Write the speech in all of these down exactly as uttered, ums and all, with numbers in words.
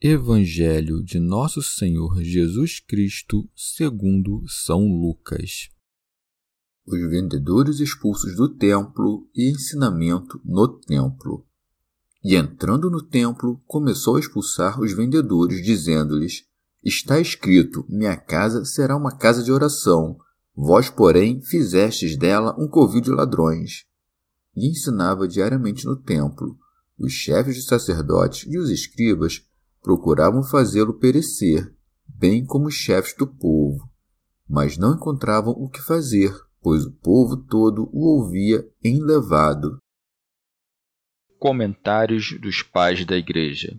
Evangelho de Nosso Senhor Jesus Cristo segundo São Lucas. Os vendedores expulsos do templo e ensinamento no templo. E entrando no templo, começou a expulsar os vendedores, dizendo-lhes: Está escrito, minha casa será uma casa de oração, vós, porém, fizestes dela um covil de ladrões. E ensinava diariamente no templo. Os chefes dos sacerdotes e os escribas procuravam fazê-lo perecer, bem como os chefes do povo, mas não encontravam o que fazer, pois o povo todo o ouvia enlevado. Comentários dos Pais da Igreja.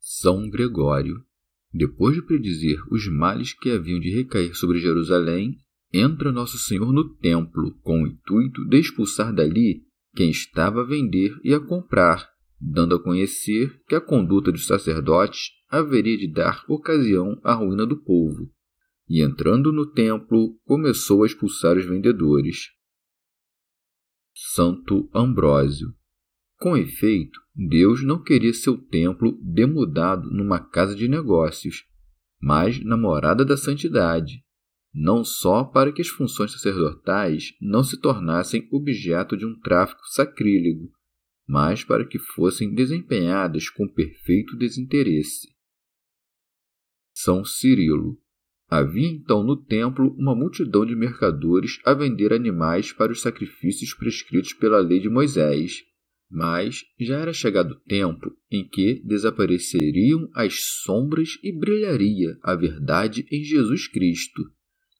São Gregório, depois de predizer os males que haviam de recair sobre Jerusalém, entra Nosso Senhor no templo com o intuito de expulsar dali quem estava a vender e a comprar, dando a conhecer que a conduta dos sacerdotes haveria de dar ocasião à ruína do povo. E, entrando no templo, começou a expulsar os vendedores. Santo Ambrósio. Com efeito, Deus não queria seu templo demudado numa casa de negócios, mas na morada da santidade, não só para que as funções sacerdotais não se tornassem objeto de um tráfico sacrílego, mas para que fossem desempenhadas com perfeito desinteresse. São Cirilo. Havia então no templo uma multidão de mercadores a vender animais para os sacrifícios prescritos pela lei de Moisés, mas já era chegado o tempo em que desapareceriam as sombras e brilharia a verdade em Jesus Cristo,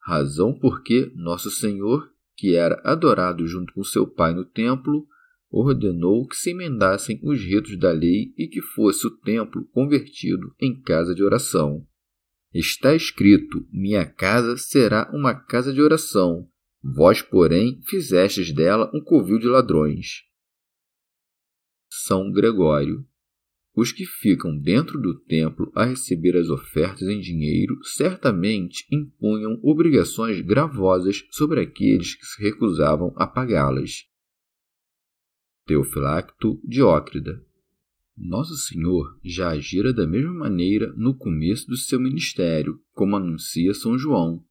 razão porque Nosso Senhor, que era adorado junto com seu Pai no templo, ordenou que se emendassem os ritos da lei e que fosse o templo convertido em casa de oração. Está escrito, minha casa será uma casa de oração, vós, porém, fizestes dela um covil de ladrões. São Gregório. Os que ficam dentro do templo a receber as ofertas em dinheiro certamente impunham obrigações gravosas sobre aqueles que se recusavam a pagá-las. Teofilacto de Ócrida. Nosso Senhor já agira da mesma maneira no começo do seu ministério, como anuncia São João.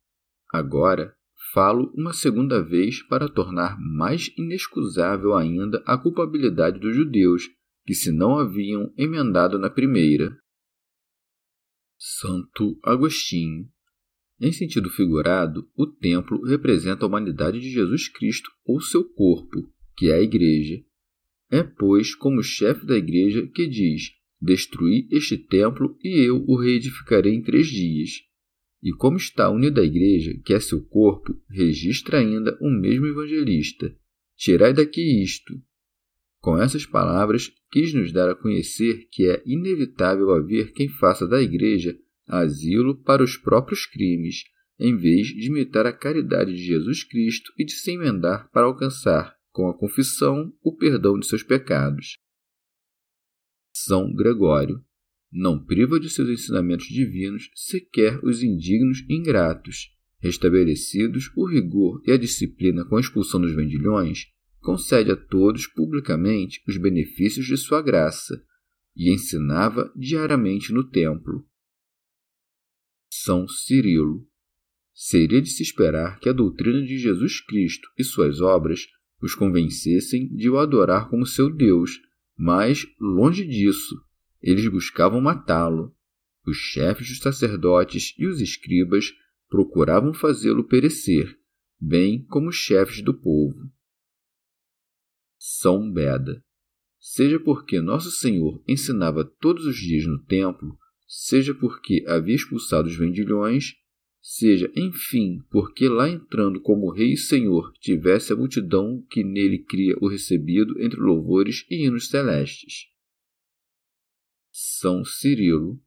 Agora, falo uma segunda vez para tornar mais inexcusável ainda a culpabilidade dos judeus, que se não haviam emendado na primeira. Santo Agostinho. Em sentido figurado, o templo representa a humanidade de Jesus Cristo ou seu corpo, que é a Igreja. É, pois, como chefe da Igreja que diz, destruí este templo e eu o reedificarei em três dias. E como está unida a Igreja, que é seu corpo, registra ainda o mesmo evangelista. Tirai daqui isto. Com essas palavras, quis nos dar a conhecer que é inevitável haver quem faça da Igreja asilo para os próprios crimes, em vez de imitar a caridade de Jesus Cristo e de se emendar para alcançar, com a confissão, o perdão de seus pecados. São Gregório. Não priva de seus ensinamentos divinos sequer os indignos e ingratos. Restabelecidos o rigor e a disciplina com a expulsão dos vendilhões, concede a todos publicamente os benefícios de sua graça, e ensinava diariamente no templo. São Cirilo. Seria de se esperar que a doutrina de Jesus Cristo e suas obras os convencessem de o adorar como seu Deus, mas, longe disso, eles buscavam matá-lo. Os chefes dos sacerdotes e os escribas procuravam fazê-lo perecer, bem como os chefes do povo. São Beda. Seja porque Nosso Senhor ensinava todos os dias no templo, seja porque havia expulsado os vendilhões, seja, enfim, porque lá entrando como rei e senhor tivesse a multidão que nele cria o recebido entre louvores e hinos celestes. São Cirilo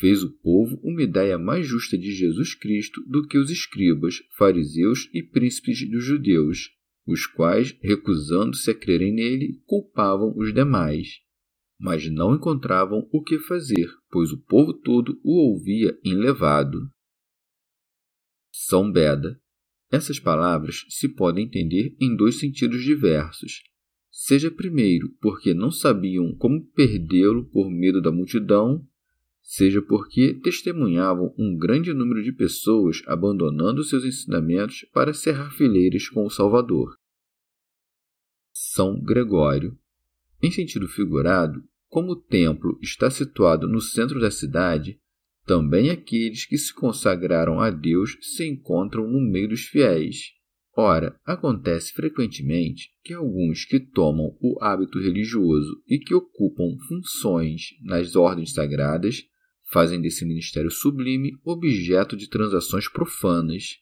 fez o povo uma ideia mais justa de Jesus Cristo do que os escribas, fariseus e príncipes dos judeus, os quais, recusando-se a crerem nele, culpavam os demais. Mas não encontravam o que fazer, pois o povo todo o ouvia enlevado. São Beda. Essas palavras se podem entender em dois sentidos diversos. Seja primeiro porque não sabiam como perdê-lo por medo da multidão, seja porque testemunhavam um grande número de pessoas abandonando seus ensinamentos para cerrar fileiras com o Salvador. São Gregório. Em sentido figurado, como o templo está situado no centro da cidade, também aqueles que se consagraram a Deus se encontram no meio dos fiéis. Ora, acontece frequentemente que alguns que tomam o hábito religioso e que ocupam funções nas ordens sagradas fazem desse ministério sublime objeto de transações profanas.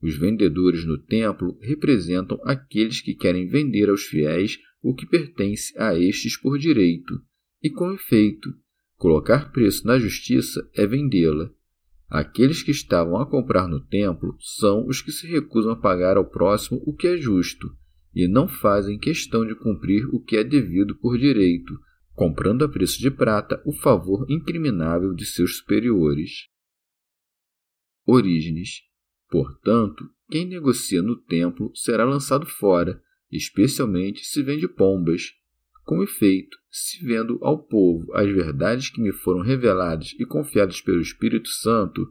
Os vendedores no templo representam aqueles que querem vender aos fiéis o que pertence a estes por direito, e com efeito, colocar preço na justiça é vendê-la. Aqueles que estavam a comprar no templo são os que se recusam a pagar ao próximo o que é justo e não fazem questão de cumprir o que é devido por direito, comprando a preço de prata o favor incriminável de seus superiores. Orígenes. Portanto, quem negocia no templo será lançado fora, especialmente se vende pombas. Com efeito, se vendo ao povo as verdades que me foram reveladas e confiadas pelo Espírito Santo,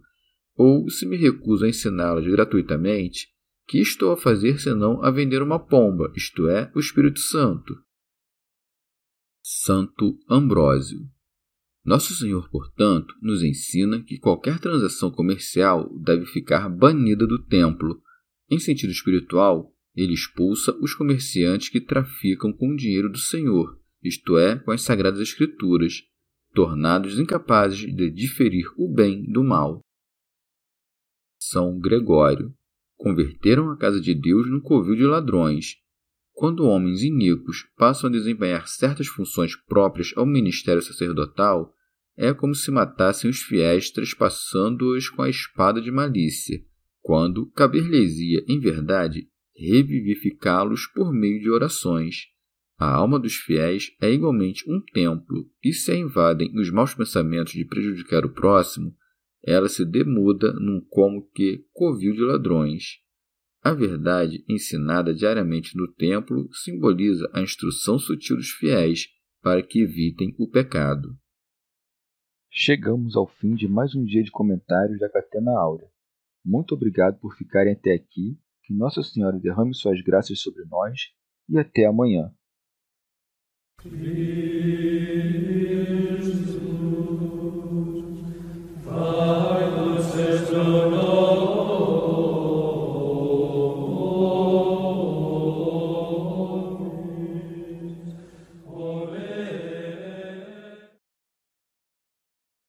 ou se me recuso a ensiná-las gratuitamente, que estou a fazer senão a vender uma pomba, isto é, o Espírito Santo? Santo Ambrósio. Nosso Senhor, portanto, nos ensina que qualquer transação comercial deve ficar banida do templo. Em sentido espiritual, ele expulsa os comerciantes que traficam com o dinheiro do Senhor, isto é, com as Sagradas Escrituras, tornados incapazes de diferir o bem do mal. São Gregório. Converteram a casa de Deus num covil de ladrões. Quando homens iníquos passam a desempenhar certas funções próprias ao ministério sacerdotal, é como se matassem os fiéis trespassando-os com a espada de malícia, quando caber-lhes-ia, em verdade, revivificá-los por meio de orações. A alma dos fiéis é igualmente um templo, e se a invadem os maus pensamentos de prejudicar o próximo, ela se demuda num como que covil de ladrões. A verdade ensinada diariamente no templo simboliza a instrução sutil dos fiéis para que evitem o pecado. Chegamos ao fim de mais um dia de comentários da Catena Áurea. Muito obrigado por ficarem até aqui. Que Nossa Senhora derrame suas graças sobre nós e até amanhã. Cristo, vai